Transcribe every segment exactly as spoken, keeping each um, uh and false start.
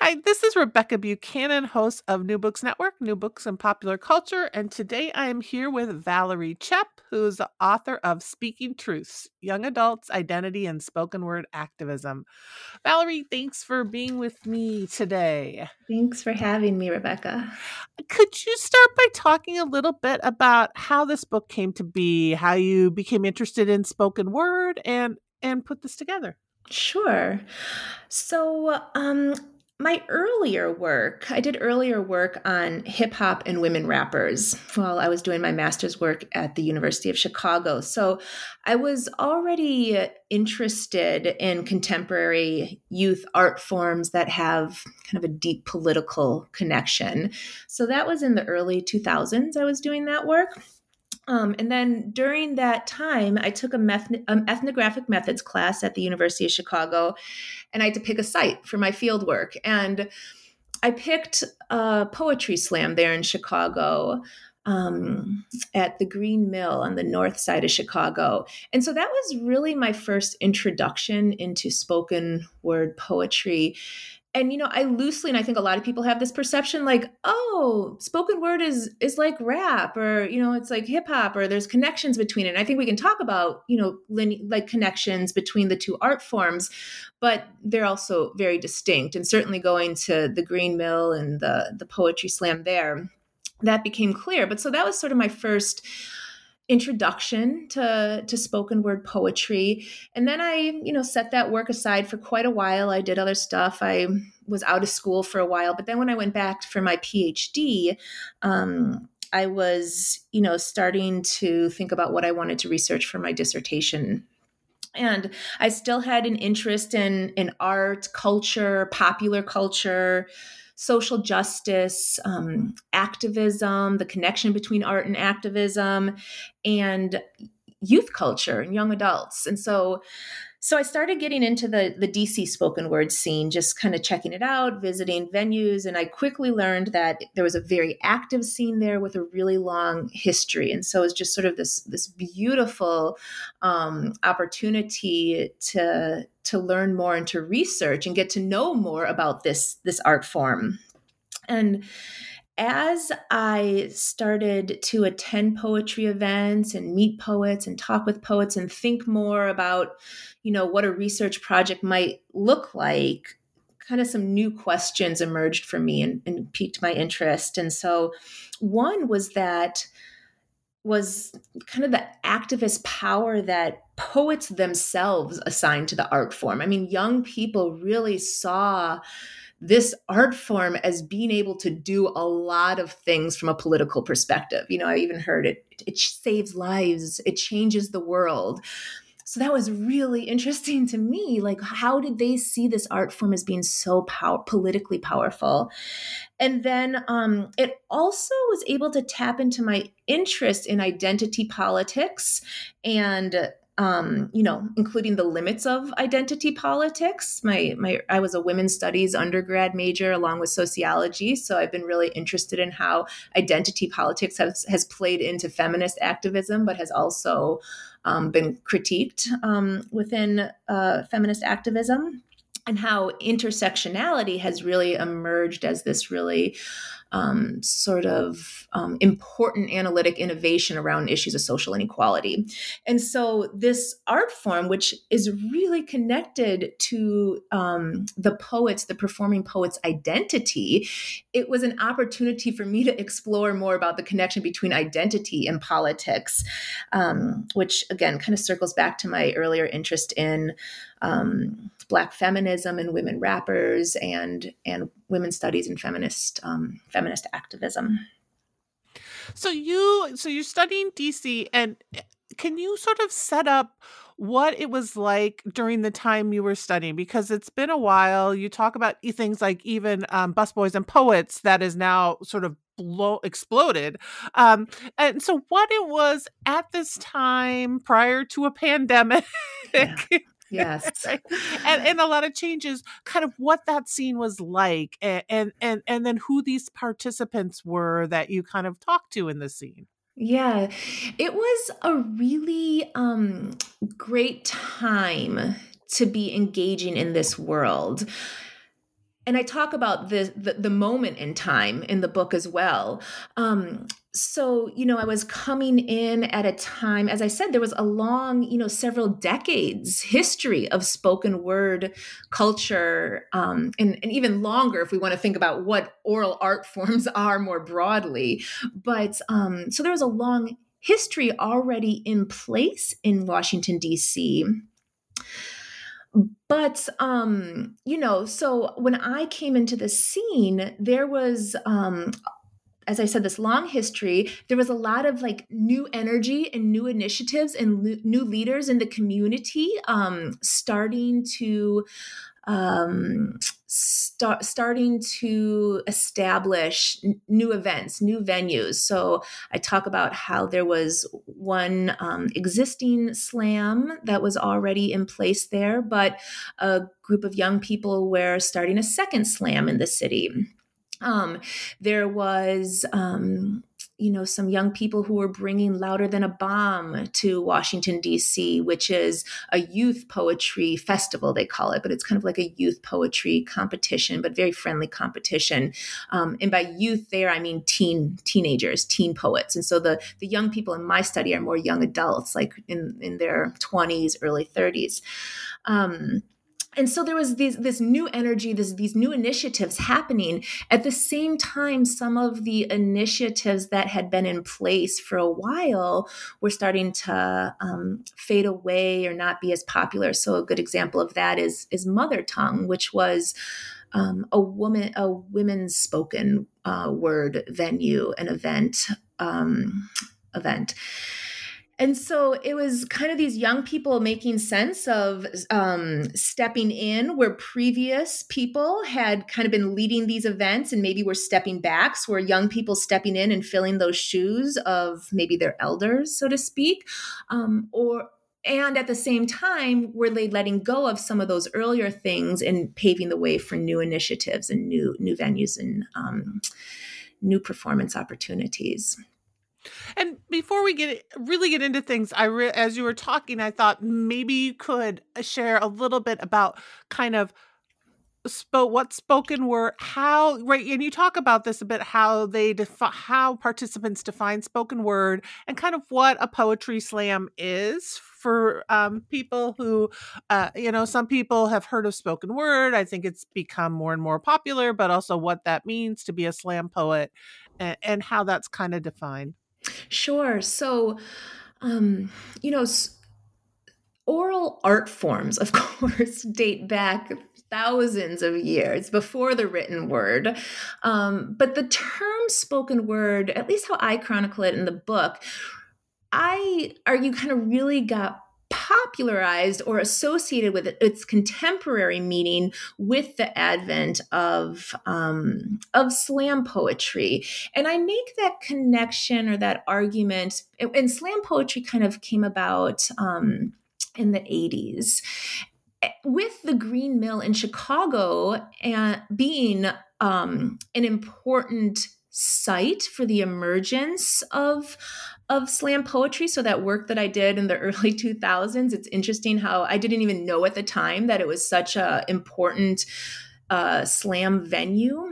Hi, this is Rebecca Buchanan, host of New Books Network, New Books in Popular Culture, and today I am here with Valerie Chepp, who is the author of Speaking Truths, Young Adults, Identity, and Spoken Word Activism. Valerie, thanks for being with me today. Thanks for having me, Rebecca. Could you start by talking a little bit about how this book came to be, how you became interested in spoken word, and, and put this together? Sure. So, um... My earlier work, I did earlier work on hip hop and women rappers while I was doing my master's work at the University of Chicago. So I was already interested in contemporary youth art forms that have kind of a deep political connection. So that was in the early two thousands I was doing that work. Um, and then during that time, I took a meth- um, ethnographic methods class at the University of Chicago, and I had to pick a site for my field work. And I picked a poetry slam there in Chicago um, at the Green Mill on the north side of Chicago. And so that was really my first introduction into spoken word poetry. And, you know, I loosely, and I think a lot of people have this perception like, oh, spoken word is is like rap, or, you know, it's like hip hop, or there's connections between it. And I think we can talk about, you know, line- like connections between the two art forms, but they're also very distinct. And certainly going to the Green Mill and the, the poetry slam there, that became clear. But so that was sort of my first introduction to, to spoken word poetry. And then I, you know, set that work aside for quite a while. I did other stuff. I was out of school for a while. But then when I went back for my PhD, um, I was, you know, starting to think about what I wanted to research for my dissertation. And I still had an interest in, in art, culture, popular culture, social justice, um, activism, the connection between art and activism, and youth culture and young adults. And so, so I started getting into the, the D C spoken word scene, just kind of checking it out, visiting venues. And I quickly learned that there was a very active scene there with a really long history. And so it was just sort of this, this beautiful um, opportunity to, to learn more and to research and get to know more about this, this art form. And as I started to attend poetry events and meet poets and talk with poets and think more about, you know, what a research project might look like, kind of some new questions emerged for me and, and piqued my interest. And so one was that was kind of the activist power that poets themselves assigned to the art form. I mean, young people really saw this art form as being able to do a lot of things from a political perspective. You know, I even heard it, it saves lives, it changes the world. So that was really interesting to me. Like, how did they see this art form as being so power, politically powerful? And then um, it also was able to tap into my interest in identity politics and um, you know, including the limits of identity politics. My, my, I was a women's studies undergrad major along with sociology. So I've been really interested in how identity politics has, has played into feminist activism, but has also um, been critiqued um, within uh, feminist activism, and how intersectionality has really emerged as this really Um, sort of um, important analytic innovation around issues of social inequality. And so this art form, which is really connected to um, the poets, the performing poets' identity, it was an opportunity for me to explore more about the connection between identity and politics, um, which again kind of circles back to my earlier interest in um, Black feminism and women rappers and and women's studies and feminist um, feminist activism. So you so you're studying D C, and can you sort of set up what it was like during the time you were studying? Because it's been a while. You talk about things like even um, Busboys and Poets that is now sort of blow exploded. Um, and so what it was at this time prior to a pandemic. Yeah. Yes. and, and a lot of changes, kind of what that scene was like, and, and, and, and then who these participants were that you kind of talked to in the scene. Yeah, it was a really um, great time to be engaging in this world. And I talk about the, the, the moment in time in the book as well. Um, So, you know, I was coming in at a time, as I said, there was a long, you know, several decades history of spoken word culture, um, and, and even longer if we want to think about what oral art forms are more broadly. But um, so there was a long history already in place in Washington, D C, But, um, you know, so when I came into the scene, there was... Um, as I said, this long history, there was a lot of like new energy and new initiatives and l- new leaders in the community um, starting to um, start starting to establish n- new events, new venues. So I talk about how there was one um, existing slam that was already in place there, but a group of young people were starting a second slam in the city. Um, there was, um, you know, some young people who were bringing Louder Than a Bomb to Washington, D C, which is a youth poetry festival, they call it, but it's kind of like a youth poetry competition, but very friendly competition. Um, and by youth there, I mean teen teenagers, teen poets. And so the, the young people in my study are more young adults, like in, in their twenties, early thirties. Um, And so there was these, this new energy, this, these new initiatives happening. At the same time, some of the initiatives that had been in place for a while were starting to um, fade away or not be as popular. So a good example of that is, is Mother Tongue, which was um, a woman, a women's spoken uh, word venue, an event, um, event. And so it was kind of these young people making sense of um, stepping in where previous people had kind of been leading these events and maybe were stepping back. So where young people stepping in and filling those shoes of maybe their elders, so to speak, um, or and at the same time, were they letting go of some of those earlier things and paving the way for new initiatives and new new venues and um, new performance opportunities. And before we get really get into things, I re- as you were talking, I thought maybe you could share a little bit about kind of spo- what spoken word, how right, and you talk about this a bit, how they defi- how participants define spoken word, and kind of what a poetry slam is for um, people who, uh, you know, some people have heard of spoken word. I think it's become more and more popular, but also what that means to be a slam poet, and, and how that's kind of defined. Sure. So, um, you know, s- oral art forms, of course, date back thousands of years before the written word. Um, but the term spoken word, at least how I chronicle it in the book, I argue kind of really got popularized or associated with its contemporary meaning with the advent of um, of slam poetry. And I make that connection or that argument, and slam poetry kind of came about um, in the eighties. With the Green Mill in Chicago uh, being um, an important site for the emergence of of slam poetry. So that work that I did in the early two thousands, it's interesting how I didn't even know at the time that it was such a important uh, slam venue.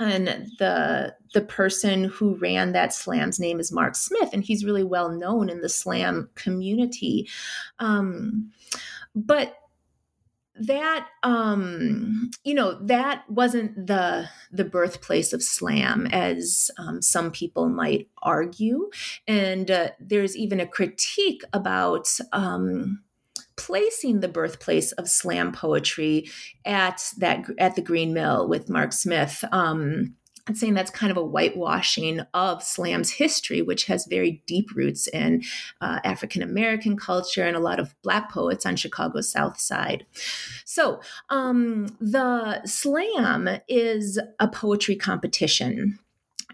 And the the person who ran that slam's name is Mark Smith, and he's really well known in the slam community. Um, but that, um, you know, that wasn't the, the birthplace of slam, as um, some people might argue. And uh, there's even a critique about um, placing the birthplace of slam poetry at that, at the Green Mill with Mark Smith. Um, and saying that's kind of a whitewashing of slam's history, which has very deep roots in uh, African-American culture and a lot of Black poets on Chicago's South Side. So um, the slam is a poetry competition,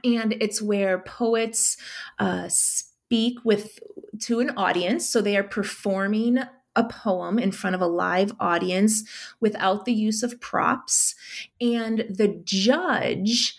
and it's where poets uh, speak with to an audience. So they are performing a poem in front of a live audience without the use of props, and the judge...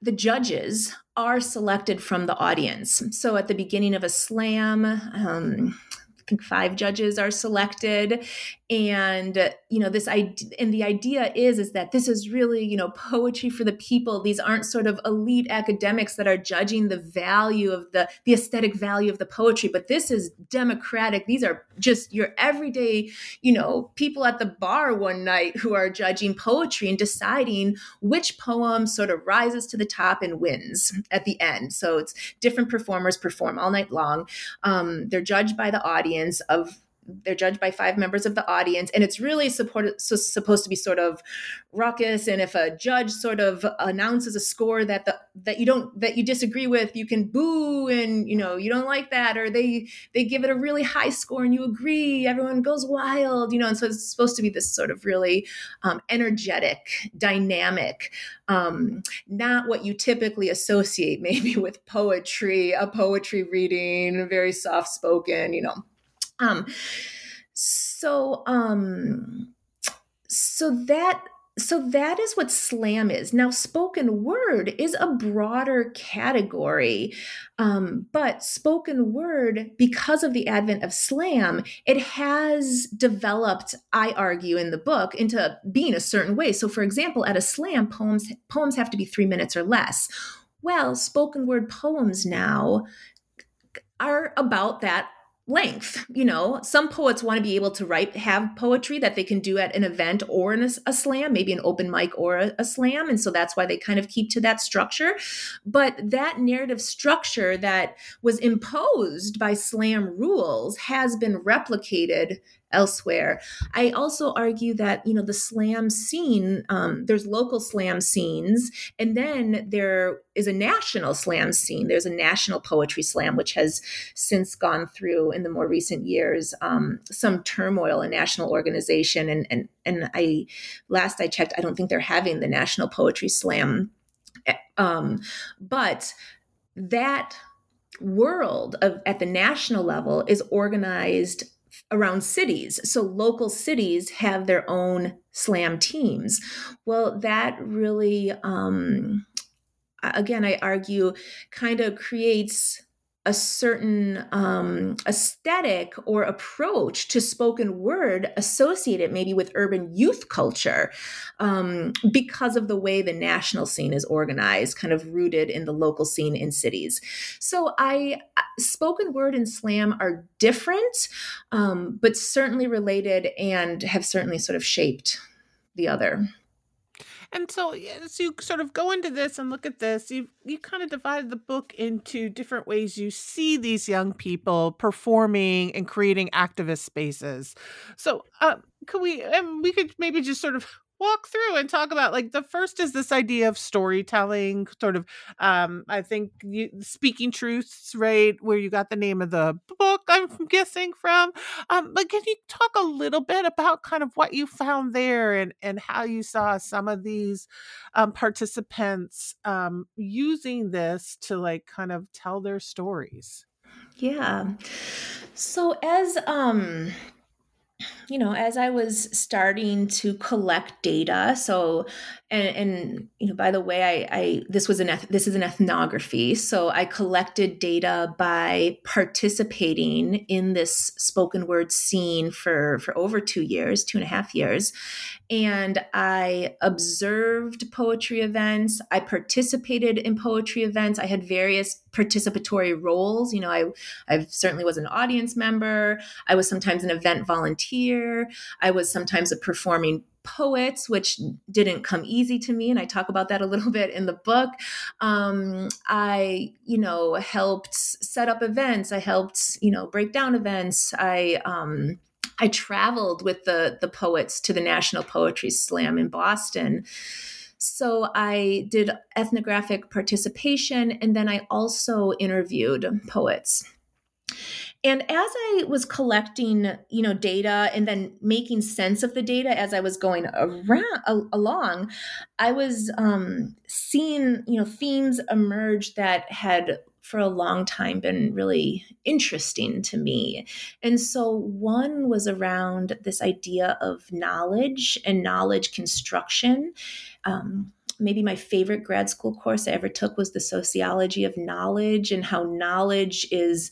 The judges are selected from the audience. So at the beginning of a slam, um, I think five judges are selected. And, you know, this idea, and the idea is, is that this is really, you know, poetry for the people. These aren't sort of elite academics that are judging the value of the, the aesthetic value of the poetry, but this is democratic. These are just your everyday, you know, people at the bar one night who are judging poetry and deciding which poem sort of rises to the top and wins at the end. So it's different performers perform all night long. Um, they're judged by the audience of They're judged by five members of the audience, and it's really supported, so supposed to be sort of raucous. And if a judge sort of announces a score that the, that you don't that you disagree with, you can boo, and you know you don't like that. Or they they give it a really high score, and you agree. Everyone goes wild, you know. And so it's supposed to be this sort of really um, energetic, dynamic, um, not what you typically associate maybe with poetry, a poetry reading, very soft spoken, you know. Um, so, um, so that, so that is what slam is. Now, spoken word is a broader category. Um, but spoken word, because of the advent of slam, it has developed, I argue in the book, into being a certain way. So for example, at a slam, poems, poems have to be three minutes or less. Well, spoken word poems now are about that length. You know, some poets want to be able to write, have poetry that they can do at an event or in a, a slam, maybe an open mic or a, a slam. And so that's why they kind of keep to that structure. But that narrative structure that was imposed by slam rules has been replicated elsewhere. I also argue that, you know, the slam scene, um, there's local slam scenes, and then there is a national slam scene. There's a national poetry slam, which has since gone through in the more recent years, um, some turmoil in national organization. And, and, and I, last I checked, I don't think they're having the national poetry slam. Um, but that world of at the national level is organized around cities. So local cities have their own slam teams. Well, that really, um, again, I argue, kind of creates a certain um, aesthetic or approach to spoken word associated maybe with urban youth culture um, because of the way the national scene is organized, kind of rooted in the local scene in cities. So I, spoken word and slam are different, um, but certainly related and have certainly sort of shaped the other. And so as you sort of go into this and look at this, you you kind of divide the book into different ways you see these young people performing and creating activist spaces. So uh, could we, um, we could maybe just sort of walk through and talk about, like, the first is this idea of storytelling, sort of, um, I think, you, Speaking Truths, right, where you got the name of the book, I'm guessing, from. Um, but can you talk a little bit about kind of what you found there and, and how you saw some of these um, participants um, using this to, like, kind of tell their stories? Yeah. So as, um, you know, as I was starting to collect data, so, and, and you know, by the way, I, I this was an, eth- this is an ethnography. So I collected data by participating in this spoken word scene for, for over two years, two and a half years. And I observed poetry events. I participated in poetry events. I had various participatory roles. You know, I, I certainly was an audience member. I was sometimes an event volunteer. I was sometimes a performing poet, which didn't come easy to me. And I talk about that a little bit in the book. Um, I, you know, helped set up events. I helped, you know, break down events. I, um, I traveled with the, the poets to the National Poetry Slam in Boston. So I did ethnographic participation, and then I also interviewed poets. And as I was collecting, you know, data and then making sense of the data as I was going around along, I was um, seeing, you know, themes emerge that had for a long time been really interesting to me. And so one was around this idea of knowledge and knowledge construction. Um, maybe my favorite grad school course I ever took was the sociology of knowledge, and how knowledge is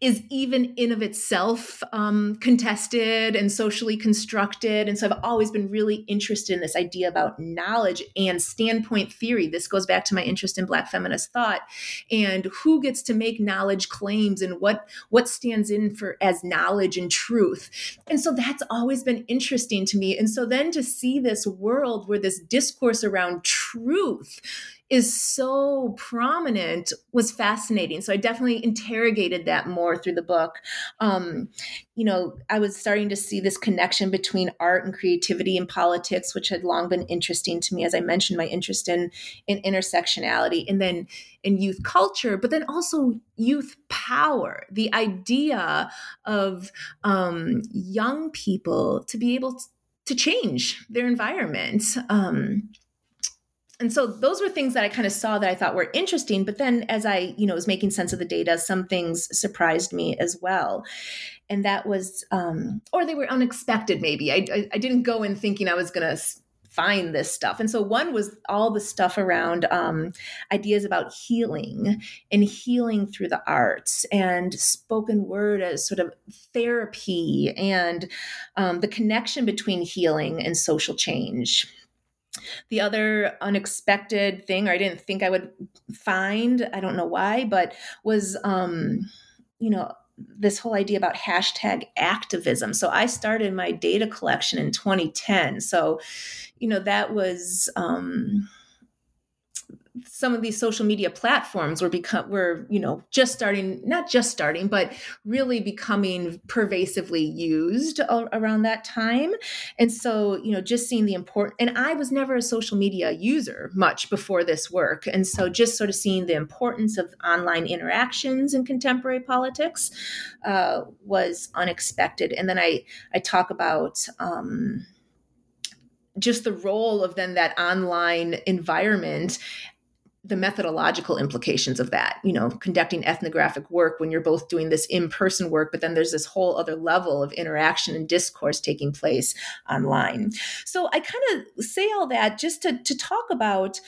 is even in of itself um, contested and socially constructed. And so I've always been really interested in this idea about knowledge and standpoint theory. This goes back to my interest in Black feminist thought and who gets to make knowledge claims and what, what stands in for as knowledge and truth. And so that's always been interesting to me. And so then to see this world where this discourse around truth is so prominent was fascinating. So I definitely interrogated that more through the book. Um, you know, I was starting to see this connection between art and creativity and politics, which had long been interesting to me, as I mentioned, my interest in, in intersectionality, and then in youth culture, but then also youth power, the idea of um, young people to be able to change their environment. Um And so those were things that I kind of saw that I thought were interesting. But then as I, you know, was making sense of the data, some things surprised me as well. And that was, um, or they were unexpected maybe. I, I, I didn't go in thinking I was going to find this stuff. And so one was all the stuff around um, ideas about healing and healing through the arts and spoken word as sort of therapy and um, the connection between healing and social change. The other unexpected thing, or I didn't think I would find, I don't know why, but was, um, you know, this whole idea about hashtag activism. So I started my data collection in twenty ten. So, you know, that was... Um, some of these social media platforms were become were, you know, just starting, not just starting, but really becoming pervasively used a- around that time. And so, you know, just seeing the import, and I was never a social media user much before this work. And so just sort of seeing the importance of online interactions in contemporary politics uh, was unexpected. And then I, I talk about, um, just the role of then that online environment, the methodological implications of that, you know, conducting ethnographic work when you're both doing this in-person work, but then there's this whole other level of interaction and discourse taking place online. So I kind of say all that just to, to talk about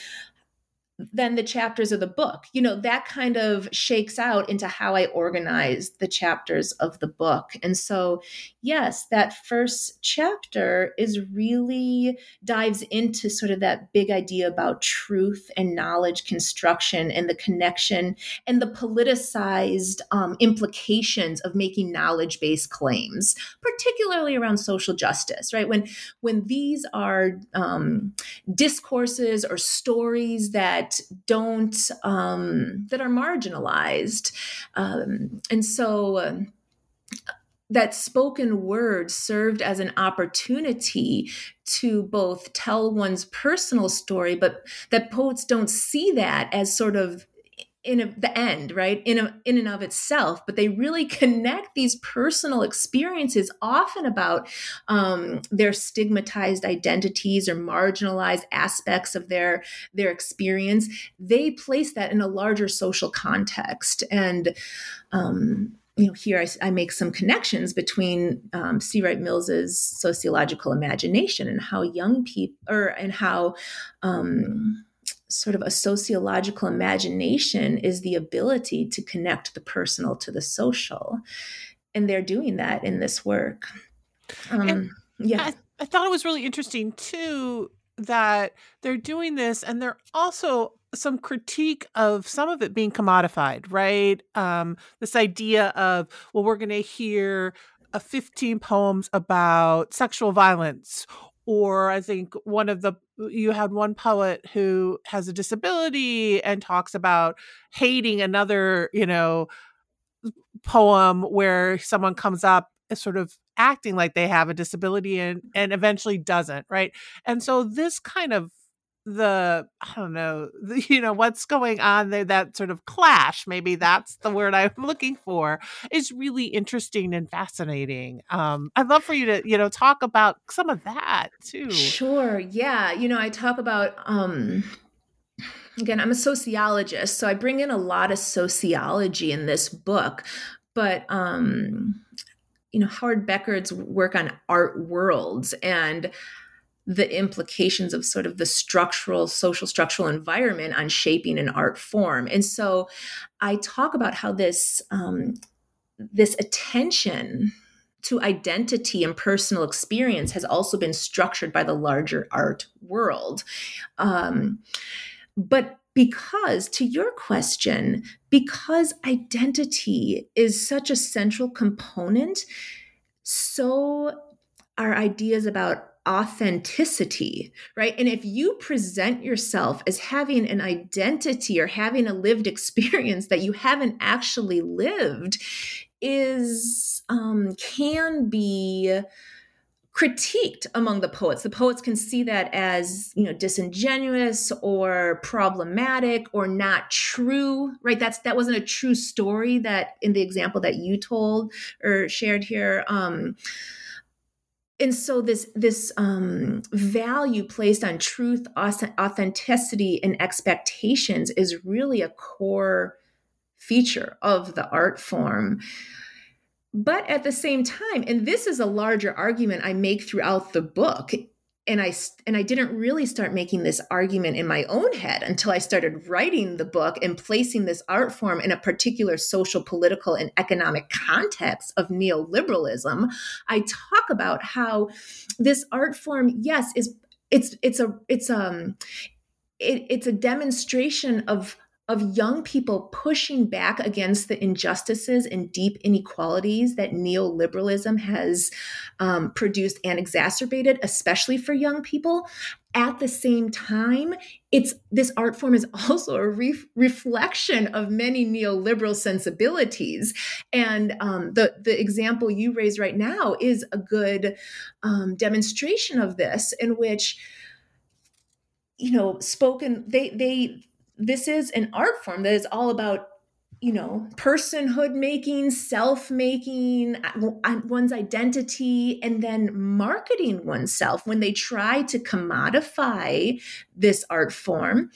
then the chapters of the book, you know, that kind of shakes out into how I organize the chapters of the book. And so, yes, that first chapter is really dives into sort of that big idea about truth and knowledge construction and the connection and the politicized um, implications of making knowledge-based claims, particularly around social justice, right? When, when these are um, discourses or stories that don't, um, that are marginalized. Um, and so uh, that spoken word served as an opportunity to both tell one's personal story, but that poets don't see that as sort of in a, the end, right, in a, in and of itself, but they really connect these personal experiences, often about um, their stigmatized identities or marginalized aspects of their their experience. They place that in a larger social context, and um, you know, here I, I make some connections between um, C. Wright Mills's sociological imagination and how young people, or and how. Um, sort of a sociological imagination is the ability to connect the personal to the social. And they're doing that in this work. Um, yeah. I, I thought it was really interesting too, that they're doing this and they're also some critique of some of it being commodified, right? Um, this idea of, well, we're going to hear a fifteen poems about sexual violence. Or I think one of the, you had one poet who has a disability and talks about hating another, you know, poem where someone comes up sort of acting like they have a disability and, and eventually doesn't, right? And so this kind of the, I don't know, the, you know, what's going on there, that sort of clash, maybe that's the word I'm looking for, is really interesting and fascinating. Um, I'd love for you to, you know, talk about some of that too. Sure. Yeah. You know, I talk about, um, again, I'm a sociologist, so I bring in a lot of sociology in this book, but, um, you know, Howard Becker's work on art worlds and the implications of sort of the structural, social structural environment on shaping an art form. And so I talk about how this, um, this attention to identity and personal experience has also been structured by the larger art world. Um, but because, to your question, because identity is such a central component, so our ideas about authenticity, right? And if you present yourself as having an identity or having a lived experience that you haven't actually lived, is um, can be critiqued among the poets. The poets can see that as, you know, disingenuous or problematic or not true, right? That's, that wasn't a true story that in the example that you told or shared here. Um, And so this this um, value placed on truth, authenticity, and expectations is really a core feature of the art form. But at the same time, and this is a larger argument I make throughout the book, and I and I didn't really start making this argument in my own head until I started writing the book and placing this art form in a particular social, political, and economic context of neoliberalism. I talk about how this art form, yes, is it's it's a it's um it, it's a demonstration of of young people pushing back against the injustices and deep inequalities that neoliberalism has um, produced and exacerbated, especially for young people. At the same time, it's this art form is also a re- reflection of many neoliberal sensibilities. And um, the, the example you raise right now is a good um, demonstration of this, in which, you know, spoken, they, they, this is an art form that is all about, you know, personhood making, self-making, one's identity, and then marketing oneself. When they try to commodify this art form,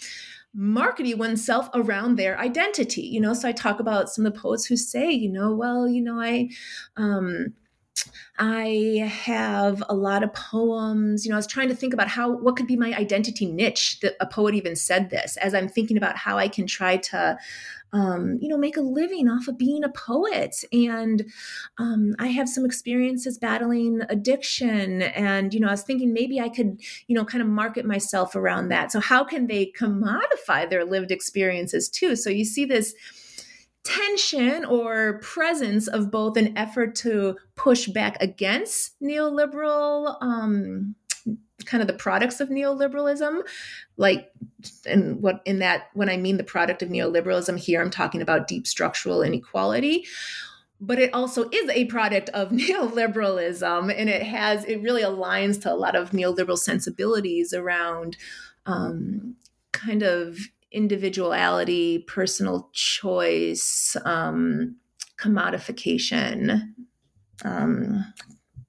marketing oneself around their identity, you know? So I talk about some of the poets who say, you know, well, you know, I, um, I have a lot of poems, you know, I was trying to think about how, what could be my identity niche, that a poet even said this, as I'm thinking about how I can try to, um, you know, make a living off of being a poet. And um, I have some experiences battling addiction. And, you know, I was thinking maybe I could, you know, kind of market myself around that. So how can they commodify their lived experiences too? So you see this tension or presence of both an effort to push back against neoliberal, um, kind of the products of neoliberalism, like, and what in that, when I mean the product of neoliberalism here, I'm talking about deep structural inequality, but it also is a product of neoliberalism, and it has, it really aligns to a lot of neoliberal sensibilities around, um, kind of individuality, personal choice, um, commodification, um,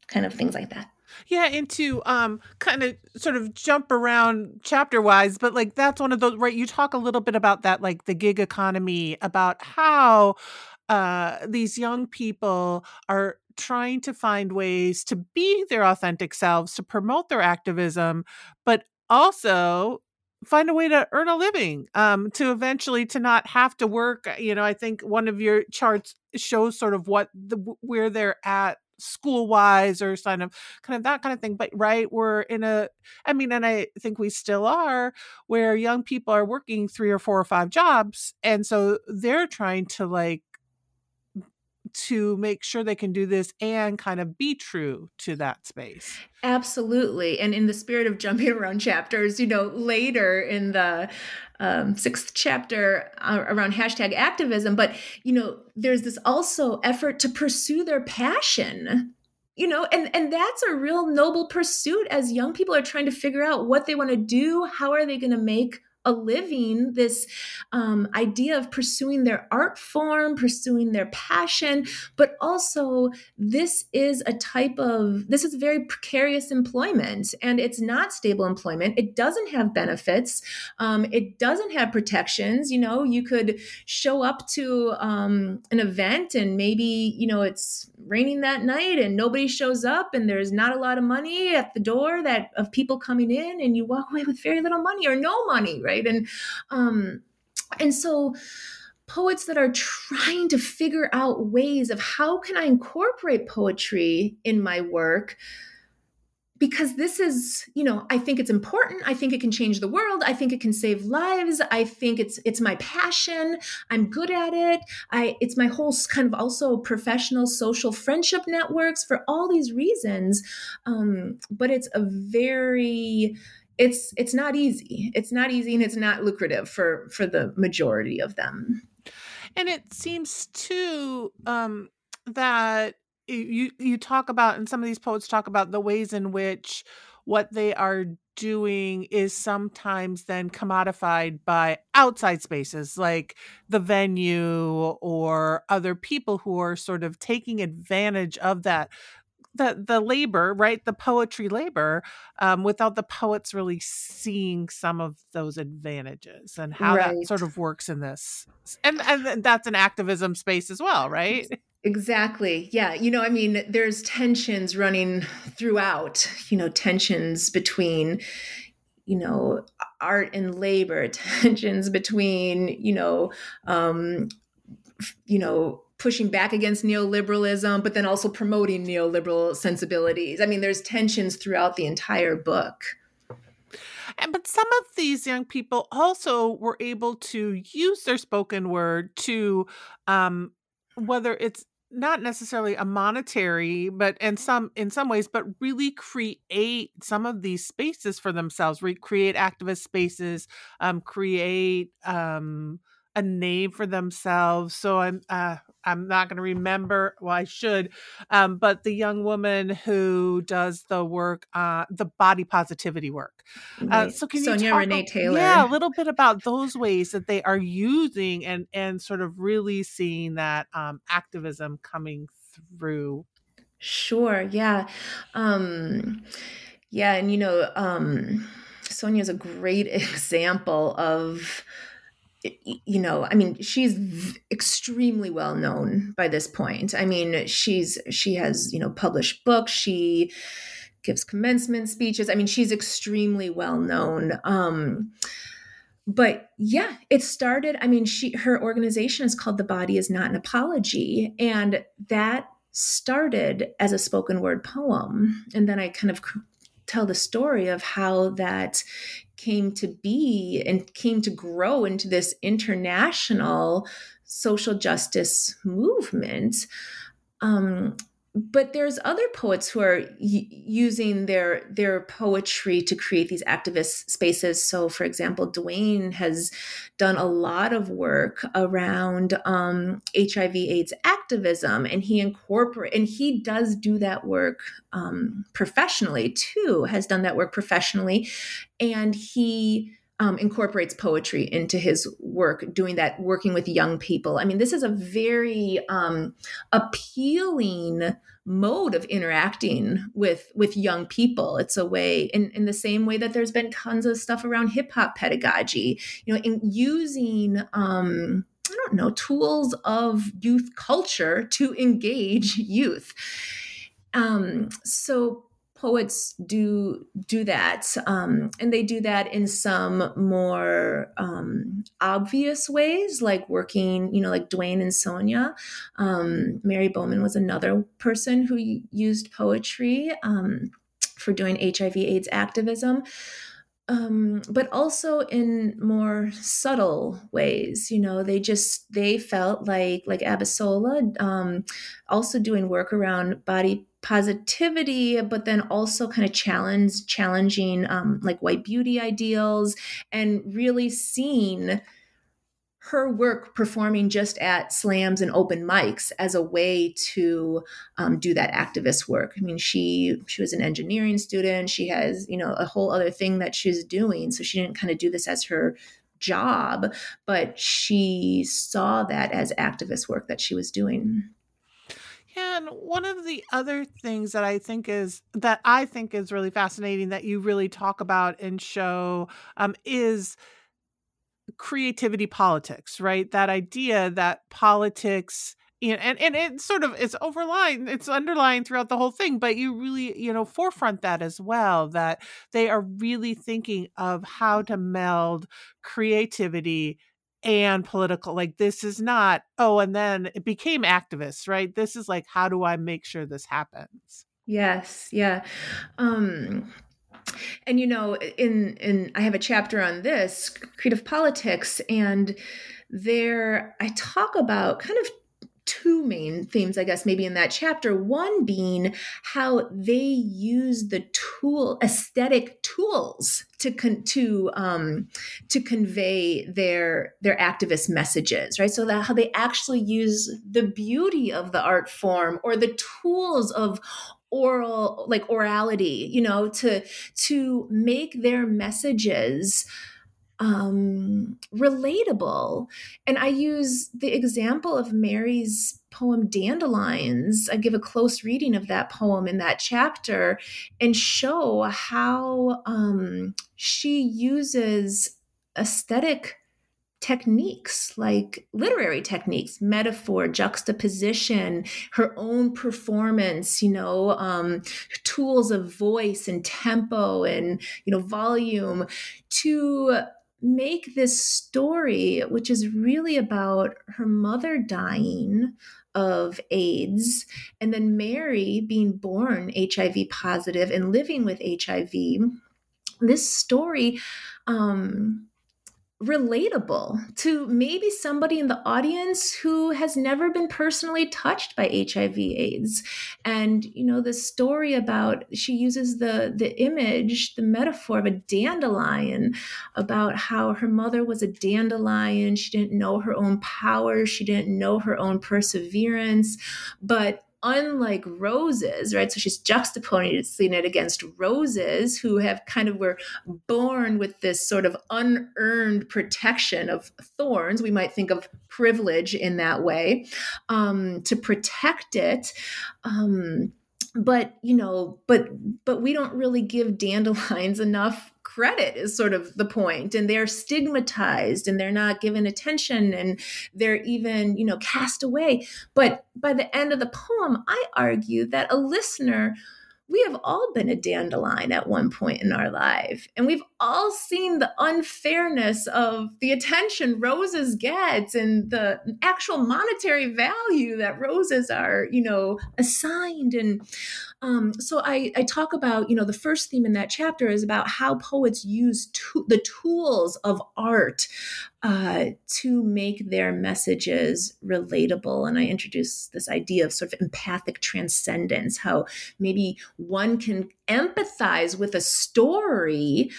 kind of things like that. Yeah, into um, kind of sort of jump around chapter wise, but like that's one of those, right? You talk a little bit about that, like the gig economy, about how uh, these young people are trying to find ways to be their authentic selves, to promote their activism, but also find a way to earn a living, um, to eventually to not have to work. You know, I think one of your charts shows sort of what the, where they're at school wise or kind of kind of that kind of thing. But right, we're in a, I mean, and I think we still are, where young people are working three or four or five jobs. And so they're trying to like, to make sure they can do this and kind of be true to that space. Absolutely. And in the spirit of jumping around chapters, you know, later in the um, sixth chapter uh, around hashtag activism, but, you know, there's this also effort to pursue their passion, you know, and, and that's a real noble pursuit as young people are trying to figure out what they want to do. How are they going to make a living, this um, idea of pursuing their art form, pursuing their passion, but also this is a type of, this is very precarious employment and it's not stable employment. It doesn't have benefits. Um, it doesn't have protections. You know, you could show up to um, an event and maybe, you know, it's raining that night and nobody shows up and there's not a lot of money at the door that of people coming in and you walk away with very little money or no money, right? Right. And, um, and so poets that are trying to figure out ways of how can I incorporate poetry in my work, because this is, you know, I think it's important. I think it can change the world. I think it can save lives. I think it's, it's my passion. I'm good at it. I, it's my whole kind of also professional social friendship networks for all these reasons. Um, but it's a very, It's it's not easy. It's not easy and it's not lucrative for, for the majority of them. And it seems too um, that you you talk about, and some of these poets talk about the ways in which what they are doing is sometimes then commodified by outside spaces like the venue or other people who are sort of taking advantage of that. The the labor, right? The poetry labor, um, without the poets really seeing some of those advantages and how right. that sort of works in this. And, and that's an activism space as well, right? Exactly. Yeah. You know, I mean, there's tensions running throughout, you know, tensions between, you know, art and labor, tensions between, you know, um, you know, pushing back against neoliberalism, but then also promoting neoliberal sensibilities. I mean, there's tensions throughout the entire book. And, but some of these young people also were able to use their spoken word to, um, whether it's not necessarily a monetary, but and some in some ways, but really create some of these spaces for themselves, recreate activist spaces, um, create um, a name for themselves. So I'm, uh, I'm not going to remember. Well, I should. Um, but the young woman who does the work, uh, the body positivity work. Uh, so can Sonia you talk Renee a, Taylor. Yeah, a little bit about those ways that they are using and, and sort of really seeing that um, activism coming through. Sure. Yeah. Um, yeah. And, you know, um, Sonia is a great example of, you know, I mean, she's extremely well known by this point. I mean, she's, she has, you know, published books. She gives commencement speeches. I mean, she's extremely well known. Um, but yeah, it started, I mean, she, her organization is called The Body Is Not an Apology. And that started as a spoken word poem. And then I kind of tell the story of how that came to be and came to grow into this international social justice movement. Um, but there's other poets who are y- using their, their poetry to create these activist spaces. So for example, Duane has done a lot of work around um, H I V AIDS activism, and he incorporate, and he does do that work um, professionally too, has done that work professionally. And he um, incorporates poetry into his work, doing that, working with young people. I mean, this is a very um, appealing mode of interacting with, with young people. It's a way, in, in the same way that there's been tons of stuff around hip hop pedagogy, you know, in using, um, I don't know, tools of youth culture to engage youth. Um, so poets do do that, um, and they do that in some more um, obvious ways, like working, you know, like Duane and Sonia. Um, Mary Bowman was another person who used poetry um, for doing H I V/AIDS activism. Um, but also in more subtle ways, you know, they just, they felt like, like Abisola, um, also doing work around body positivity, but then also kind of challenge, challenging, um, like white beauty ideals, and really seeing her work performing just at slams and open mics as a way to, um, do that activist work. I mean, she, she was an engineering student. She has, you know, a whole other thing that she's doing. So she didn't kind of do this as her job, but she saw that as activist work that she was doing. And one of the other things that I think is that I think is really fascinating that you really talk about and show, um, is creativity politics, right? That idea that politics, you know, and, and it sort of it's overlying, it's underlying throughout the whole thing, but you really, you know, forefront that as well, that they are really thinking of how to meld creativity and political. Like, this is not, oh, and then it became activists, right? This is like, how do I make sure this happens? Yes. Yeah. Um, And, you know, in, in, I have a chapter on this, creative politics, and there I talk about kind of two main themes, I guess, maybe in that chapter. One being how they use the tool, aesthetic tools to con- to um, to convey their their activist messages, right? So that how they actually use the beauty of the art form or the tools of oral, like orality, you know, to, to make their messages, um, relatable. And I use the example of Mary's poem Dandelions. I give a close reading of that poem in that chapter and show how, um, she uses aesthetic techniques, like literary techniques, metaphor, juxtaposition, her own performance, you know, um, tools of voice and tempo and, you know, volume to make this story, which is really about her mother dying of AIDS and then Mary being born H I V positive and living with H I V. This story, um, relatable to maybe somebody in the audience who has never been personally touched by H I V/AIDS. And, you know, the story about, she uses the, the image, the metaphor of a dandelion, about how her mother was a dandelion. She didn't know her own power. She didn't know her own perseverance, but unlike roses, right? So she's juxtaposing it against roses, who have kind of were born with this sort of unearned protection of thorns. We might think of privilege in that way, um, to protect it. Um, but, you know, but, but we don't really give dandelions enough credit, is sort of the point. And they're stigmatized and they're not given attention and they're even, you know, cast away. But by the end of the poem, I argue that a listener, we have all been a dandelion at one point in our life. And we've all seen the unfairness of the attention roses get and the actual monetary value that roses are, you know, assigned. And um, so I, I talk about, you know, the first theme in that chapter is about how poets use to- the tools of art uh, to make their messages relatable. And I introduce this idea of sort of empathic transcendence, how maybe one can empathize with a story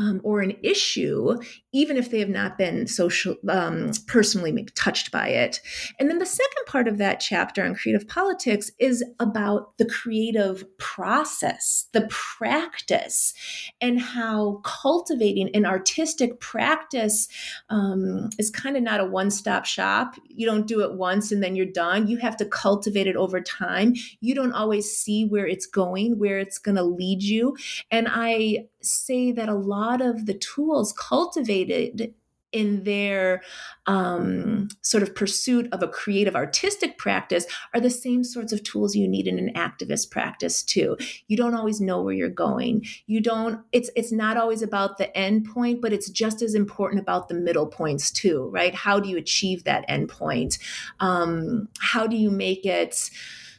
um, or an issue, even if they have not been social, um, personally touched by it. And then the second part of that chapter on creative politics is about the creative process, the practice, and how cultivating an artistic practice um, is kind of not a one-stop shop. You don't do it once and then you're done. You have to cultivate it over time. You don't always see where it's going, where it's going to lead you. And I say that a lot of the tools cultivated in their um, sort of pursuit of a creative artistic practice are the same sorts of tools you need in an activist practice too. You don't always know where you're going. You don't, it's it's not always about the end point, but it's just as important about the middle points too, right? How do you achieve that end point? Um, how do you make it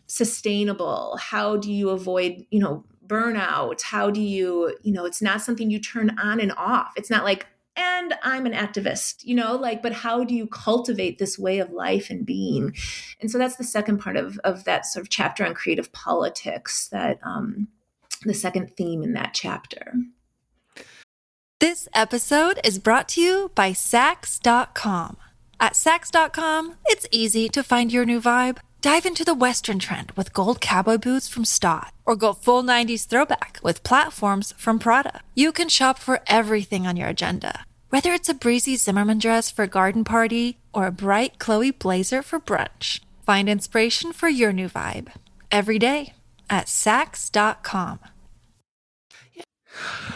sustainable? How do you avoid, you know, burnout? How do you, you know, it's not something you turn on and off. It's not like, and I'm an activist, you know, like, but how do you cultivate this way of life and being? And so that's the second part of, of that sort of chapter on creative politics, that um, the second theme in that chapter. This episode is brought to you by Saks dot com. At Saks dot com, it's easy to find your new vibe. Dive into the Western trend with gold cowboy boots from Staud, or go full nineties throwback with platforms from Prada. You can shop for everything on your agenda, whether it's a breezy Zimmermann dress for a garden party or a bright Chloe blazer for brunch. Find inspiration for your new vibe every day at Saks dot com.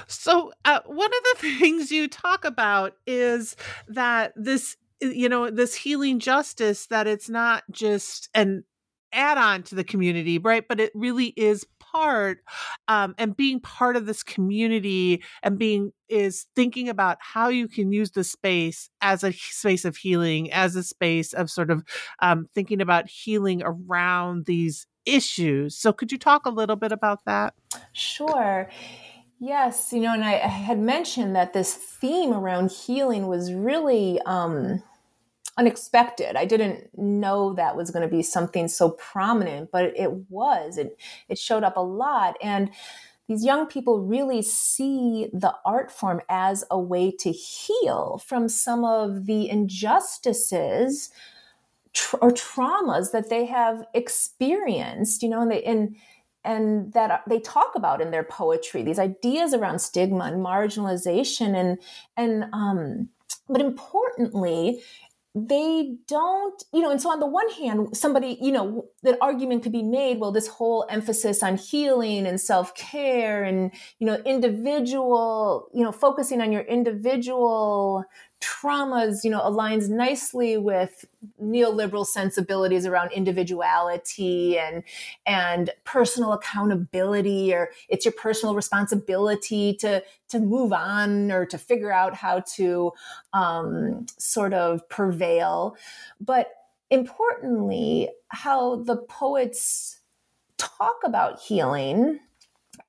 So uh, one of the things you talk about is that this you know, this healing justice, that it's not just an add-on to the community, right? But it really is part, um, and being part of this community and being is thinking about how you can use the space as a space of healing, as a space of sort of um, thinking about healing around these issues. So could you talk a little bit about that? Sure. Yes, you know, and I, I had mentioned that this theme around healing was really um, unexpected. I didn't know that was going to be something so prominent, but it, it was. It it showed up a lot. And these young people really see the art form as a way to heal from some of the injustices tra- or traumas that they have experienced, you know, and they and And that they talk about in their poetry, these ideas around stigma and marginalization, and and um, but importantly, they don't, you know. And so on the one hand, somebody, you know, the argument could be made: well, this whole emphasis on healing and self-care, and you know, individual, you know, focusing on your individual traumas, you know, aligns nicely with neoliberal sensibilities around individuality and and personal accountability, or it's your personal responsibility to to move on or to figure out how to um, sort of prevail. But importantly, how the poets talk about healing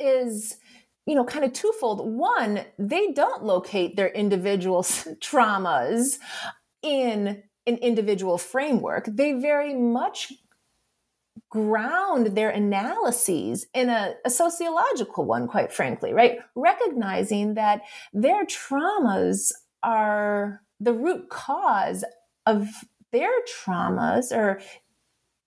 is, you know, kind of twofold. One, they don't locate their individual traumas in an individual framework. They very much ground their analyses in a, a sociological one, quite frankly, right? Recognizing that their traumas are the root cause of their traumas or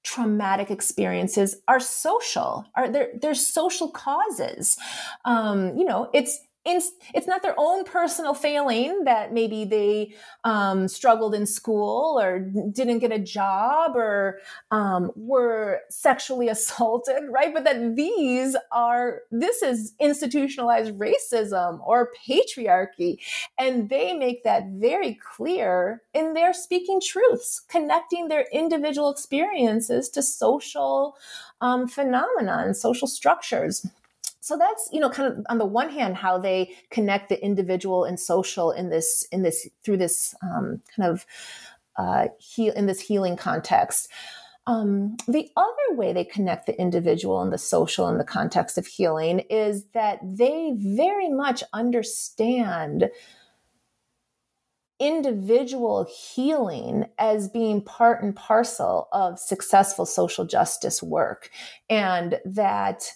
traumatic experiences are social, are there, they're social causes. Um, you know, it's, it's, it's not their own personal failing that maybe they um, struggled in school or didn't get a job or um, were sexually assaulted, right? But that these are, this is institutionalized racism or patriarchy. And they make that very clear in their speaking truths, connecting their individual experiences to social um, phenomena and social structures. So that's, you know, kind of on the one hand, how they connect the individual and social in this, in this, through this um, kind of uh, heal in this healing context. Um, the other way they connect the individual and the social in the context of healing is that they very much understand individual healing as being part and parcel of successful social justice work, and that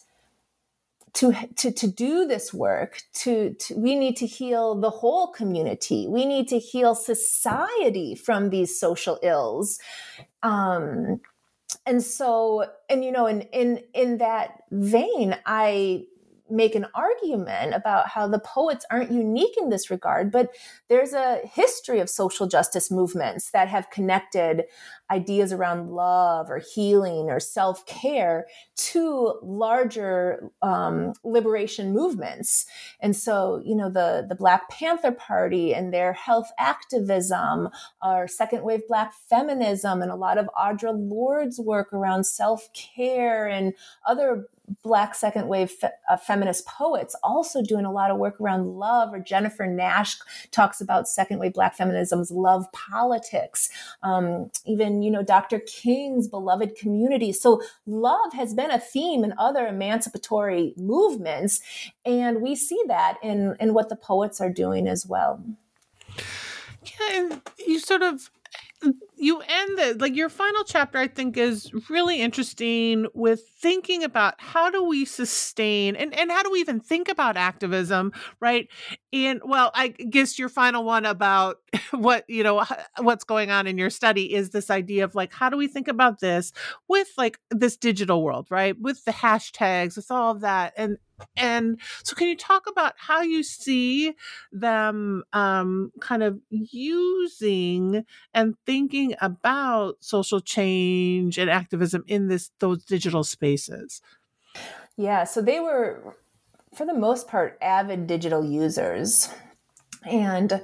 to to to do this work, to, to we need to heal the whole community. We need to heal society from these social ills. Um, and so, and you know, in in in that vein, I make an argument about how the poets aren't unique in this regard, but there's a history of social justice movements that have connected ideas around love or healing or self-care to larger um, liberation movements. And so, you know, the, the Black Panther Party and their health activism, or second wave Black feminism, and a lot of Audre Lorde's work around self-care, and other Black second wave fe- uh, feminist poets also doing a lot of work around love, or Jennifer Nash talks about second wave Black feminism's love politics. Um, even, you know, Doctor King's beloved community. So love has been a theme in other emancipatory movements. And we see that in, in what the poets are doing as well. Yeah, and you sort of, you end the, like your final chapter, I think, is really interesting with thinking about how do we sustain and, and how do we even think about activism, right? And well, I guess your final one about what, you know, what's going on in your study is this idea of like, how do we think about this with like this digital world, right? With the hashtags, with all of that. And, and so can you talk about how you see them um, kind of using and thinking about social change and activism in this those digital spaces? Yeah, so they were, for the most part, avid digital users. And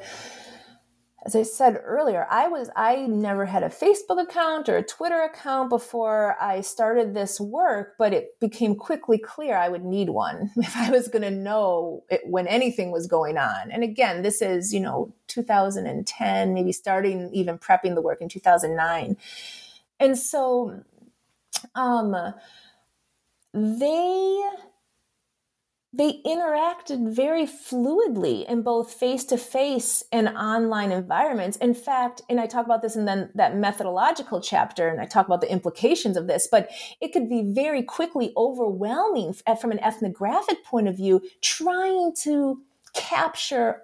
as I said earlier, I was I never had a Facebook account or a Twitter account before I started this work, but it became quickly clear I would need one if I was going to know it when anything was going on. And again, this is, you know, two thousand ten, maybe starting even prepping the work in two thousand nine. And so um, they... They interacted very fluidly in both face-to-face and online environments. In fact, and I talk about this in then that methodological chapter, and I talk about the implications of this, but it could be very quickly overwhelming from an ethnographic point of view, trying to capture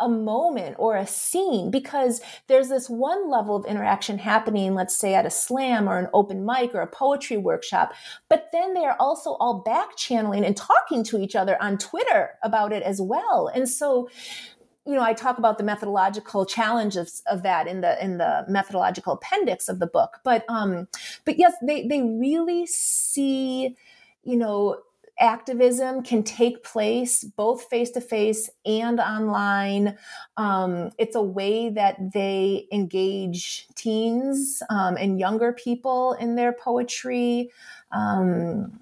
a moment or a scene, because there's this one level of interaction happening, let's say at a slam or an open mic or a poetry workshop, but then they're also all back channeling and talking to each other on Twitter about it as well. And so, you know, I talk about the methodological challenges of that in the in the methodological appendix of the book. But um, but yes, they they really see, you know, activism can take place both face-to-face and online. Um, it's a way that they engage teens um, and younger people in their poetry. Um,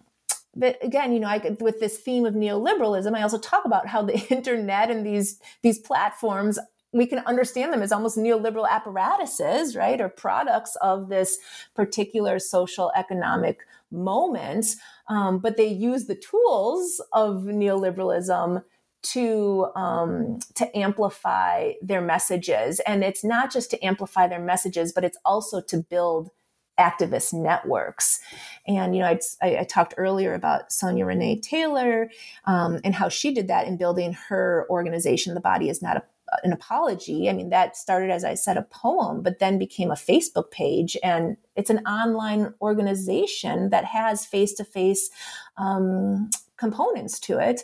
but again, you know, I could, with this theme of neoliberalism, I also talk about how the internet and these these platforms, we can understand them as almost neoliberal apparatuses, right, or products of this particular social economic moment. Um, but they use the tools of neoliberalism to um, to amplify their messages. And it's not just to amplify their messages, but it's also to build activist networks. And, you know, I'd, I, I talked earlier about Sonia Renee Taylor um, and how she did that in building her organization, The Body Is Not a an apology. I mean, that started, as I said, a poem, but then became a Facebook page. And it's an online organization that has face-to-face um, components to it.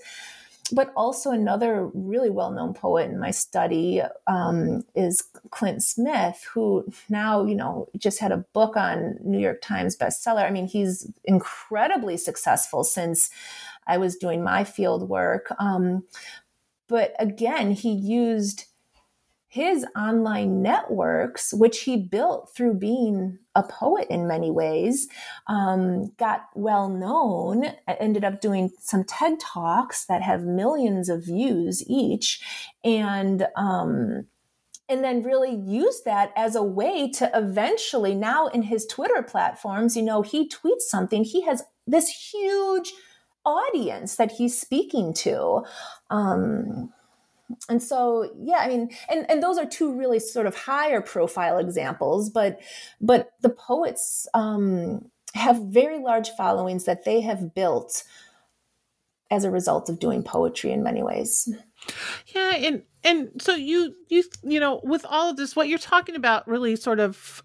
But also another really well-known poet in my study um, is Clint Smith, who now, you know, just had a book on New York Times bestseller. I mean, he's incredibly successful since I was doing my field work. Um, But again, he used his online networks, which he built through being a poet in many ways, um, got well known, ended up doing some TED Talks that have millions of views each, and um, and then really used that as a way to eventually, now in his Twitter platforms, you know, he tweets something, he has this huge audience that he's speaking to. Um, and so, yeah, I mean, and, and those are two really sort of higher profile examples, but, but the poets um, have very large followings that they have built as a result of doing poetry in many ways. Yeah. And, and so you, you, you know, with all of this, what you're talking about really sort of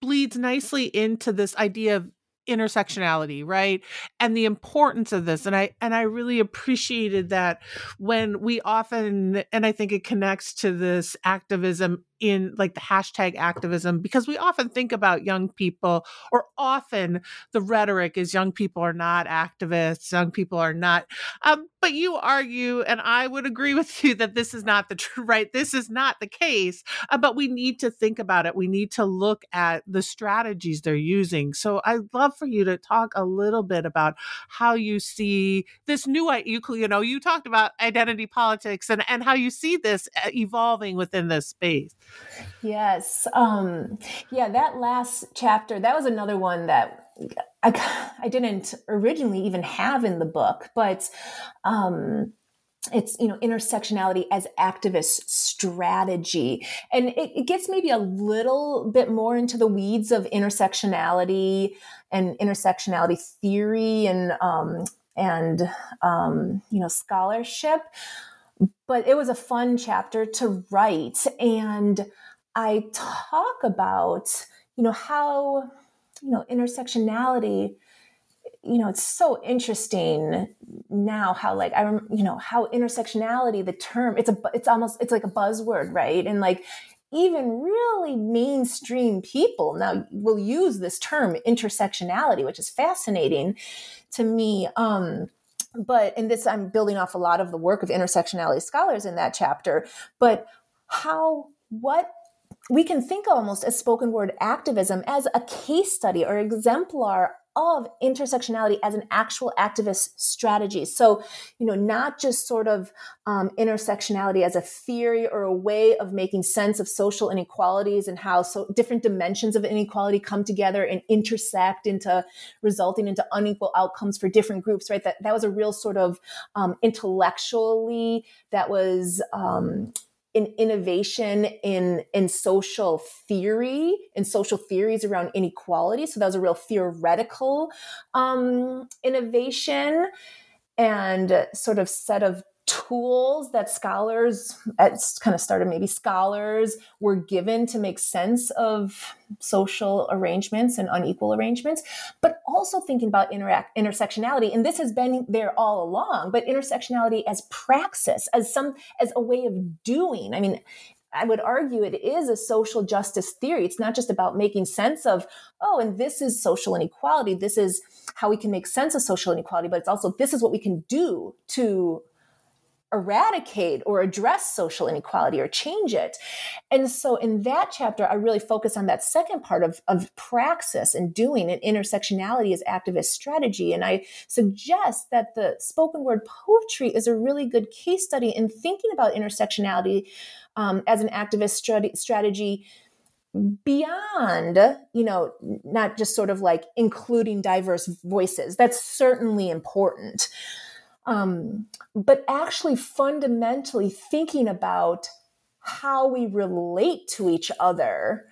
bleeds nicely into this idea of intersectionality, right? And the importance of this. And I, and I really appreciated that when we often, and I think it connects to this activism in like the hashtag activism, because we often think about young people, or often the rhetoric is young people are not activists, young people are not, um, but you argue, and I would agree with you, that this is not the true, right? This is not the case, uh, but we need to think about it. We need to look at the strategies they're using. So I'd love for you to talk a little bit about how you see this new, you, you know, you talked about identity politics and, and how you see this evolving within this space. Yes. Um, yeah, that last chapter, that was another one that I, I didn't originally even have in the book, but um, it's, you know, intersectionality as activist strategy. And it, it gets maybe a little bit more into the weeds of intersectionality and intersectionality theory and, um, and um, you know, scholarship. But it was a fun chapter to write. And I talk about, you know, how, you know, intersectionality, you know, it's so interesting now how, like, I, you know, how intersectionality, the term, it's a, it's almost, it's like a buzzword, right? And like, even really mainstream people now will use this term intersectionality, which is fascinating to me. Um, But, and this, I'm building off a lot of the work of intersectionality scholars in that chapter, but how, what we can think almost as spoken word activism as a case study or exemplar of intersectionality as an actual activist strategy. So, you know, not just sort of um, intersectionality as a theory or a way of making sense of social inequalities and how so different dimensions of inequality come together and intersect into resulting into unequal outcomes for different groups, right? That that was a real sort of um, intellectually, that was um, in innovation in, in social theory and social theories around inequality. So that was a real theoretical um, innovation and sort of set of tools that scholars, at kind of started maybe scholars were given to make sense of social arrangements and unequal arrangements, but also thinking about interact, intersectionality. And this has been there all along, but intersectionality as praxis, as some, as a way of doing. I mean, I would argue it is a social justice theory. It's not just about making sense of, oh, and this is social inequality. This is how we can make sense of social inequality, but it's also, this is what we can do to eradicate or address social inequality or change it. And so in that chapter, I really focus on that second part of, of praxis and doing and intersectionality as activist strategy. And I suggest that the spoken word poetry is a really good case study in thinking about intersectionality um, as an activist strat- strategy beyond, you know, not just sort of like including diverse voices. That's certainly important. Um, but actually fundamentally thinking about how we relate to each other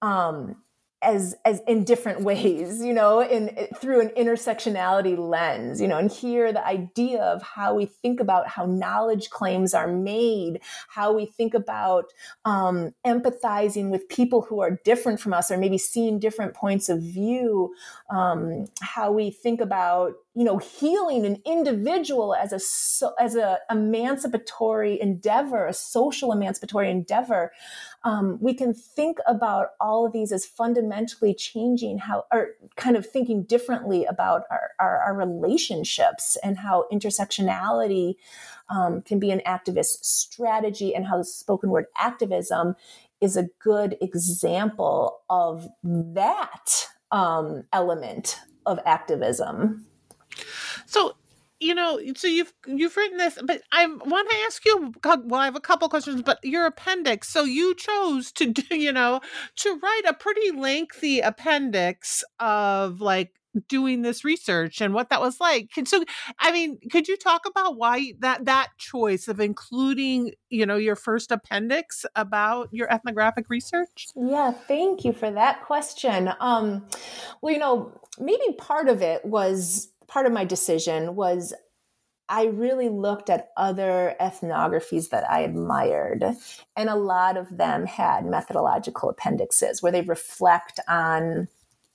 um, as as in different ways, you know, in through an intersectionality lens, you know, and here the idea of how we think about how knowledge claims are made, how we think about um, empathizing with people who are different from us or maybe seeing different points of view, um, how we think about, you know, healing an individual as a so, as a emancipatory endeavor, a social emancipatory endeavor, um, we can think about all of these as fundamentally changing how, or kind of thinking differently about our our, our relationships and how intersectionality um, can be an activist strategy, and how the spoken word activism is a good example of that um, element of activism. So, you know, so you've you've written this, but I want to ask you, well, I have a couple questions, but your appendix. So you chose to do, you know, to write a pretty lengthy appendix of like doing this research and what that was like. And so, I mean, could you talk about why that that choice of including, you know, your first appendix about your ethnographic research? Yeah, thank you for that question. Um, well, you know, maybe part of it was. Part of my decision was I really looked at other ethnographies that I admired, and a lot of them had methodological appendixes where they reflect on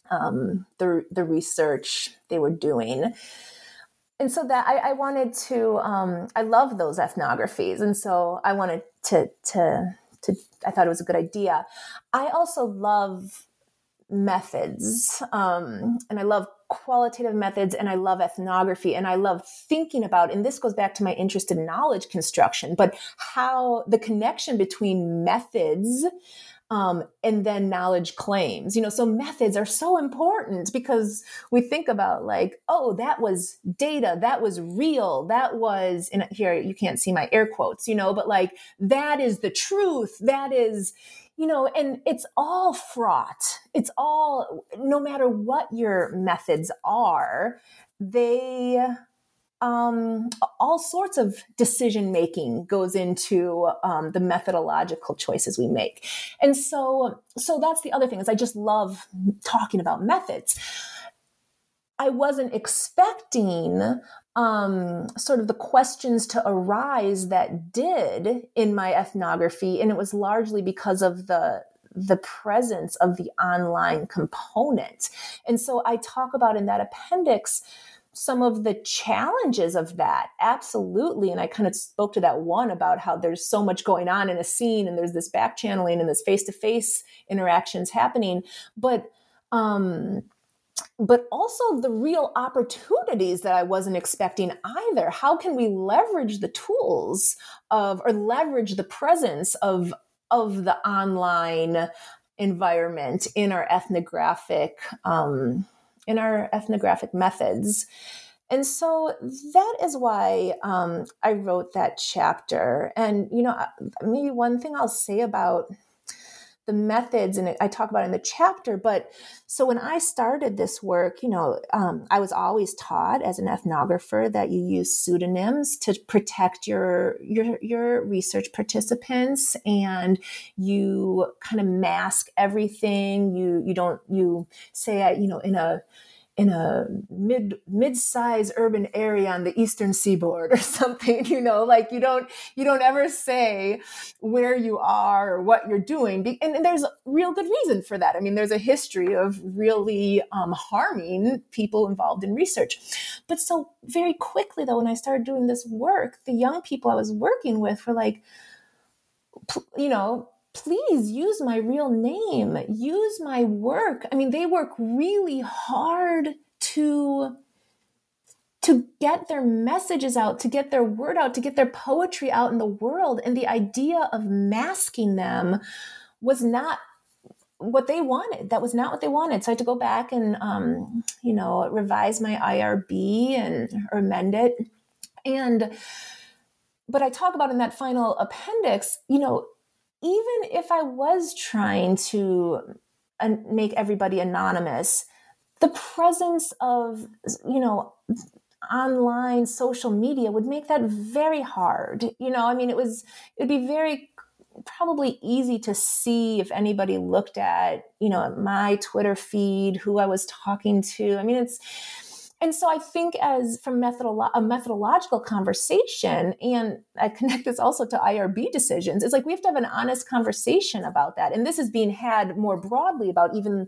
um, the, the research they were doing. And so that I, I wanted to, um, I love those ethnographies. And so I wanted to, to, to, I thought it was a good idea. I also love methods. Um, and I love qualitative methods, and I love ethnography, and I love thinking about, and this goes back to my interest in knowledge construction, but how the connection between methods Um, and then knowledge claims, you know, so methods are so important because we think about like, oh, that was data, that was real, that was, and here you can't see my air quotes, you know, but like, that is the truth, that is, you know, and it's all fraught. It's all, no matter what your methods are, they, um, all sorts of decision-making goes into, um, the methodological choices we make. And so, so that's the other thing is I just love talking about methods. I wasn't expecting, um, sort of the questions to arise that did in my ethnography. And it was largely because of the, the presence of the online component. And so I talk about in that appendix, some of the challenges of that. Absolutely. And I kind of spoke to that one about how there's so much going on in a scene and there's this back channeling and this face-to-face interactions happening. But, um, but also the real opportunities that I wasn't expecting either. How can we leverage the tools of, or leverage the presence of, of the online environment in our ethnographic, um, in our ethnographic methods. And so that is why um, I wrote that chapter. And, you know, maybe one thing I'll say about the methods, and I talk about it in the chapter, but so when I started this work, you know, um, I was always taught as an ethnographer that you use pseudonyms to protect your, your, your research participants, and you kind of mask everything. You, you don't, you say, you know, in a, in a mid mid-size urban area on the Eastern Seaboard or something, you know, like you don't, you don't ever say where you are or what you're doing. And, and there's a real good reason for that. I mean, there's a history of really um, harming people involved in research. But so very quickly though, when I started doing this work, the young people I was working with were like, you know, please use my real name, use my work. I mean, they work really hard to, to get their messages out, to get their word out, to get their poetry out in the world. And the idea of masking them was not what they wanted. That was not what they wanted. So I had to go back and, um, you know, revise my I R B and or amend it. And, but I talk about in that final appendix, you know, even if I was trying to make everybody anonymous, the presence of, you know, online social media would make that very hard. You know, I mean, it was, it'd be very probably easy to see if anybody looked at, you know, my Twitter feed, who I was talking to. I mean, it's, and so I think as from methodolo- a methodological conversation, and I connect this also to I R B decisions, it's like we have to have an honest conversation about that. And this is being had more broadly about even,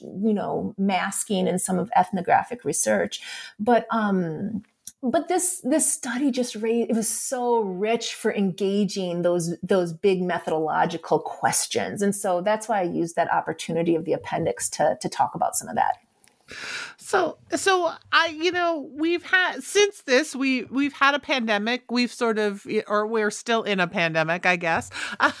you know, masking in some of ethnographic research. But um, but this this study just raised, it was so rich for engaging those those big methodological questions. And so that's why I used that opportunity of the appendix to to talk about some of that. So, so I, you know, we've had, since this, we, we've had a pandemic, we've sort of, or we're still in a pandemic, I guess.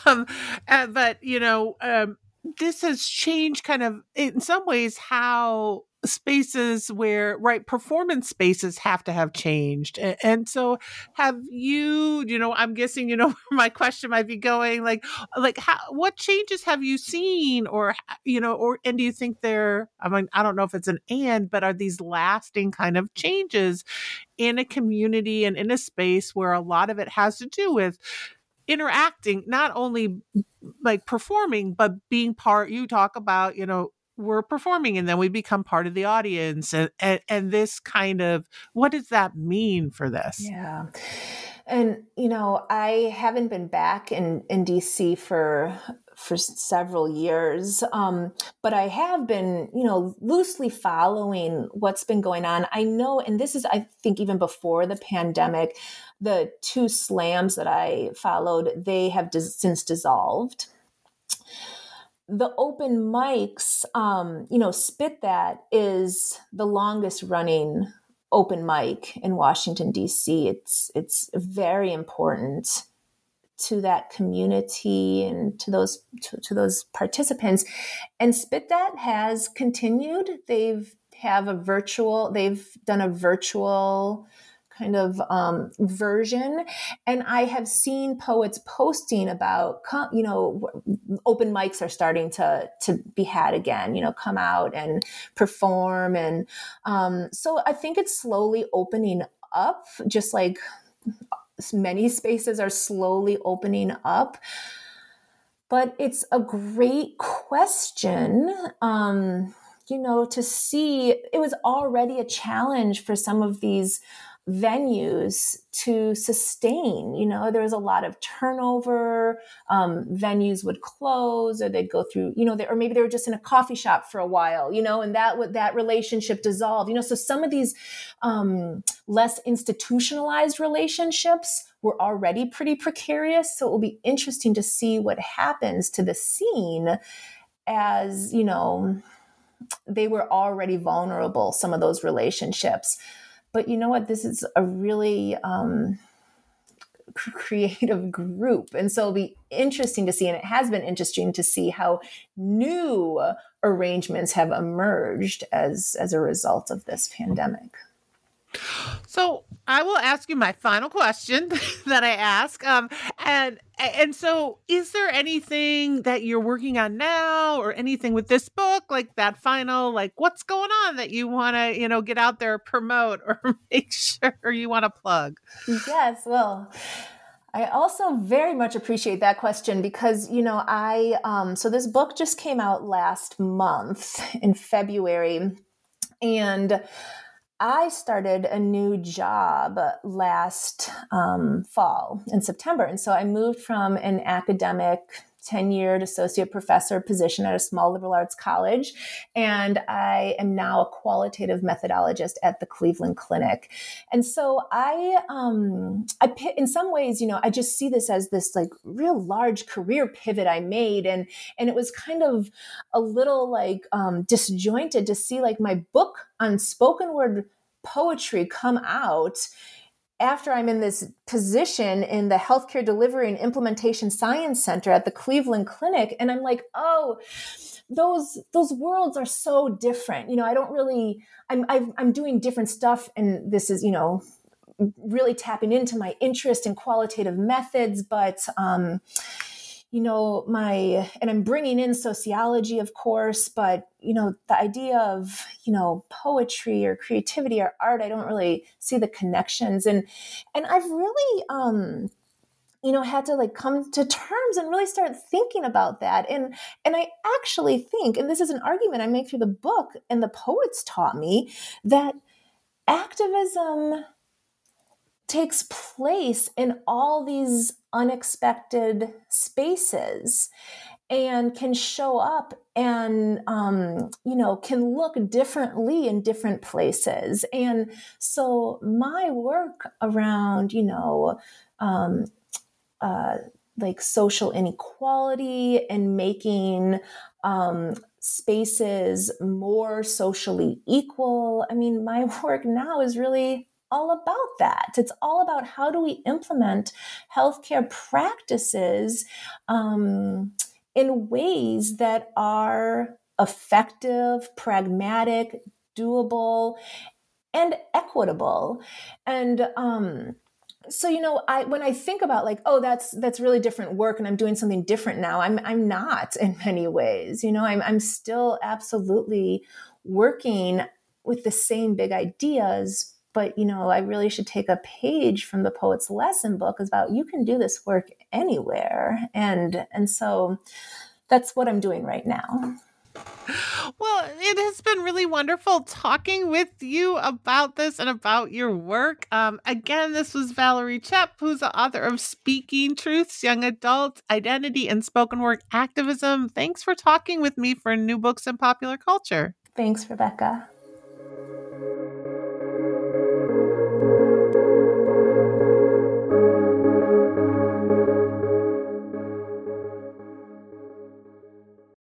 Um, uh, but, you know, um, this has changed kind of in some ways how spaces where, right, performance spaces have to have changed. And, and so have you, you know, I'm guessing, you know, where my question might be going, like, like how, what changes have you seen or, you know, or, and do you think they're, I mean, I don't know if it's an and, but are these lasting kind of changes in a community and in a space where a lot of it has to do with interacting, not only like performing, but being part, you talk about, you know, we're performing, and then we become part of the audience. And, and, and this kind of, what does that mean for this? Yeah. And, you know, I haven't been back in, in D C for, for several years. Um, but I have been, you know, loosely following what's been going on. I know, and this is, I think, even before the pandemic, the two slams that I followed, they have dis- since dissolved. The open mics, um, you know, Spit That is the longest running open mic in Washington, D C. It's it's very important to that community and to those to, to those participants. And Spit That has continued. They've have a virtual, they've done a virtual kind of um, version. And I have seen poets posting about, you know, open mics are starting to to be had again, you know, come out and perform. And um, so I think it's slowly opening up, just like many spaces are slowly opening up. But it's a great question. Um, you know, to see, it was already a challenge for some of these venues to sustain. You know, there was a lot of turnover. Um, venues would close, or they'd go through, you know, they, or maybe they were just in a coffee shop for a while, you know, and that would, that relationship dissolved, you know, so some of these um, less institutionalized relationships were already pretty precarious. So it will be interesting to see what happens to the scene as, you know, they were already vulnerable, some of those relationships. But you know what? This is a really um, creative group. And so it'll be interesting to see, and it has been interesting to see how new arrangements have emerged as, as a result of this pandemic. So I will ask you my final question that I ask. Um, and and so is there anything that you're working on now, or anything with this book, like that final, like what's going on that you want to, you know, get out there, promote, or make sure you want to plug? Yes. Well, I also very much appreciate that question because, you know, I, um, so this book just came out last month in February, and I started a new job last um, fall in September. And so I moved from an academic tenured associate professor position at a small liberal arts college. And I am now a qualitative methodologist at the Cleveland Clinic. And so I, um, I, in some ways, you know, I just see this as this like real large career pivot I made. And, and it was kind of a little like um, disjointed to see like my book on spoken word poetry come out after I'm in this position in the Healthcare Delivery and Implementation Science Center at the Cleveland Clinic. And I'm like, oh, those those worlds are so different. You know, I don't really, I'm I've, I'm doing different stuff. And this is, you know, really tapping into my interest in qualitative methods. But, um, you know, my, and I'm bringing in sociology, of course, but, you know, the idea of, you know, poetry or creativity or art, I don't really see the connections. And, and I've really, um, you know, had to like come to terms and really start thinking about that. And, and I actually think, and this is an argument I make through the book and the poets taught me, that activism takes place in all these unexpected spaces and can show up and, um, you know, can look differently in different places. And so my work around, you know, um, uh, like social inequality and making um, spaces more socially equal. I mean, my work now is really all about that. It's all about how do we implement healthcare practices um, in ways that are effective, pragmatic, doable, and equitable. And um, so, you know, I when I think about like, oh, that's that's really different work, and I'm doing something different now. I'm I'm not in many ways. You know, I'm I'm still absolutely working with the same big ideas. But, you know, I really should take a page from the Poet's Lesson book about you can do this work anywhere. And and so that's what I'm doing right now. Well, it has been really wonderful talking with you about this and about your work. Um, again, this was Valerie Chepp, who's the author of Speaking Truths, Young Adult, Identity and Spoken Word Activism. Thanks for talking with me for New Books in Popular Culture. Thanks, Rebecca.